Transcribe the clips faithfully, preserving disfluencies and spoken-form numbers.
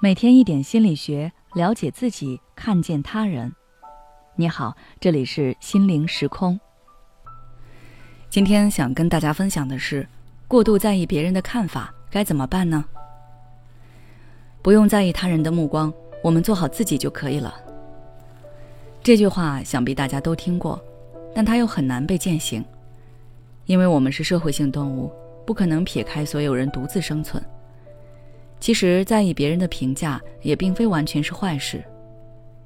每天一点心理学，了解自己，看见他人。你好，这里是心灵时空。今天想跟大家分享的是，过度在意别人的看法该怎么办呢？不用在意他人的目光，我们做好自己就可以了。这句话想必大家都听过，但它又很难被践行，因为我们是社会性动物，不可能撇开所有人独自生存。其实在意别人的评价也并非完全是坏事，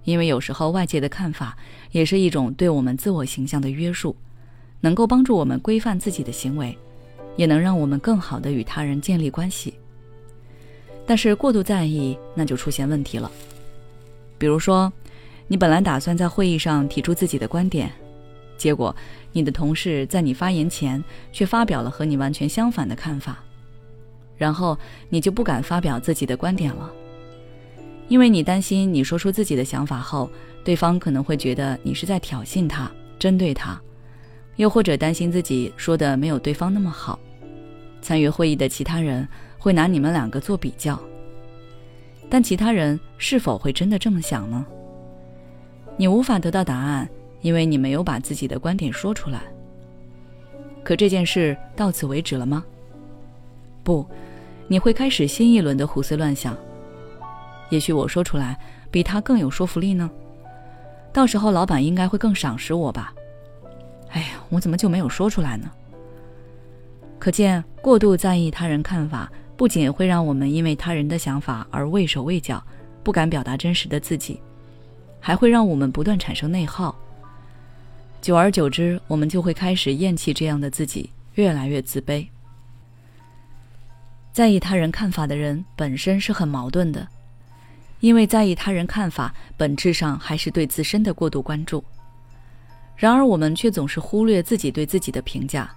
因为有时候外界的看法也是一种对我们自我形象的约束，能够帮助我们规范自己的行为，也能让我们更好地与他人建立关系。但是过度在意，那就出现问题了。比如说，你本来打算在会议上提出自己的观点，结果你的同事在你发言前却发表了和你完全相反的看法，然后你就不敢发表自己的观点了，因为你担心你说出自己的想法后，对方可能会觉得你是在挑衅他、针对他，又或者担心自己说的没有对方那么好，参与会议的其他人会拿你们两个做比较。但其他人是否会真的这么想呢？你无法得到答案，因为你没有把自己的观点说出来。可这件事到此为止了吗？不，你会开始新一轮的胡思乱想。也许我说出来比他更有说服力呢，到时候老板应该会更赏识我吧。哎呀，我怎么就没有说出来呢？可见，过度在意他人看法，不仅会让我们因为他人的想法而畏手畏脚，不敢表达真实的自己，还会让我们不断产生内耗。久而久之，我们就会开始厌弃这样的自己，越来越自卑。在意他人看法的人本身是很矛盾的，因为在意他人看法本质上还是对自身的过度关注，然而我们却总是忽略自己对自己的评价，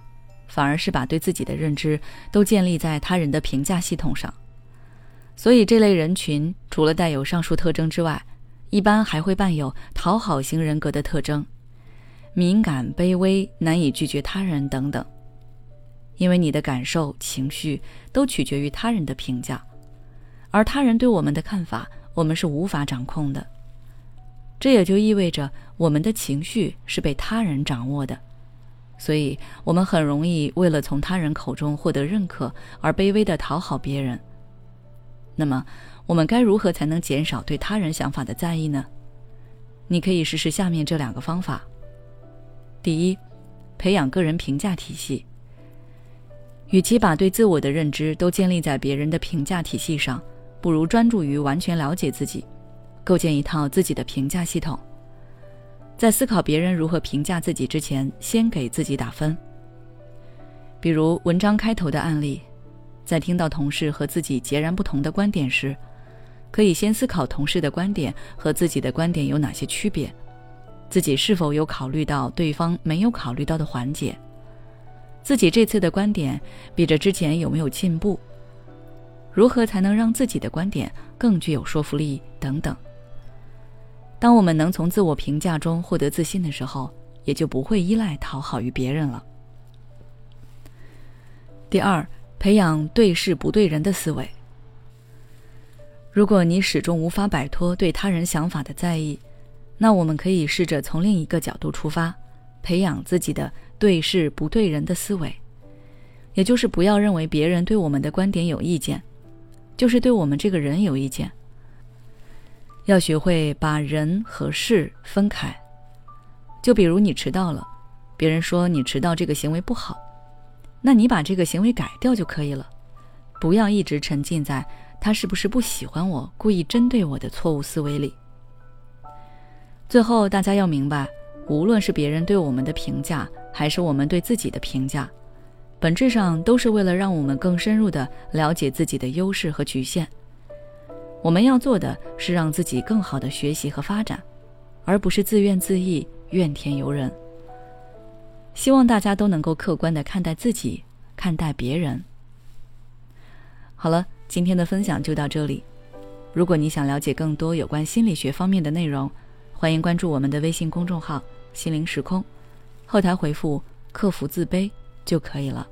反而是把对自己的认知都建立在他人的评价系统上。所以这类人群除了带有上述特征之外，一般还会伴有讨好型人格的特征，敏感、卑微、难以拒绝他人等等。因为你的感受、情绪都取决于他人的评价，而他人对我们的看法，我们是无法掌控的。这也就意味着我们的情绪是被他人掌握的，所以我们很容易为了从他人口中获得认可而卑微地讨好别人。那么，我们该如何才能减少对他人想法的在意呢？你可以实施下面这两个方法。第一，培养个人评价体系。与其把对自我的认知都建立在别人的评价体系上，不如专注于完全了解自己，构建一套自己的评价系统。在思考别人如何评价自己之前，先给自己打分。比如文章开头的案例，在听到同事和自己截然不同的观点时，可以先思考同事的观点和自己的观点有哪些区别，自己是否有考虑到对方没有考虑到的环节，自己这次的观点比着之前有没有进步，如何才能让自己的观点更具有说服力等等。当我们能从自我评价中获得自信的时候，也就不会依赖讨好于别人了。第二，培养对事不对人的思维。如果你始终无法摆脱对他人想法的在意，那我们可以试着从另一个角度出发，培养自己的对事不对人的思维，也就是不要认为别人对我们的观点有意见，就是对我们这个人有意见。要学会把人和事分开。就比如你迟到了，别人说你迟到这个行为不好，那你把这个行为改掉就可以了，不要一直沉浸在他是不是不喜欢我、故意针对我的错误思维里。最后，大家要明白，无论是别人对我们的评价，还是我们对自己的评价，本质上都是为了让我们更深入地了解自己的优势和局限。我们要做的是让自己更好的学习和发展，而不是自怨自艾、怨天尤人。希望大家都能够客观地看待自己，看待别人。好了，今天的分享就到这里。如果你想了解更多有关心理学方面的内容，欢迎关注我们的微信公众号“心灵时空”，后台回复“克服自卑”就可以了。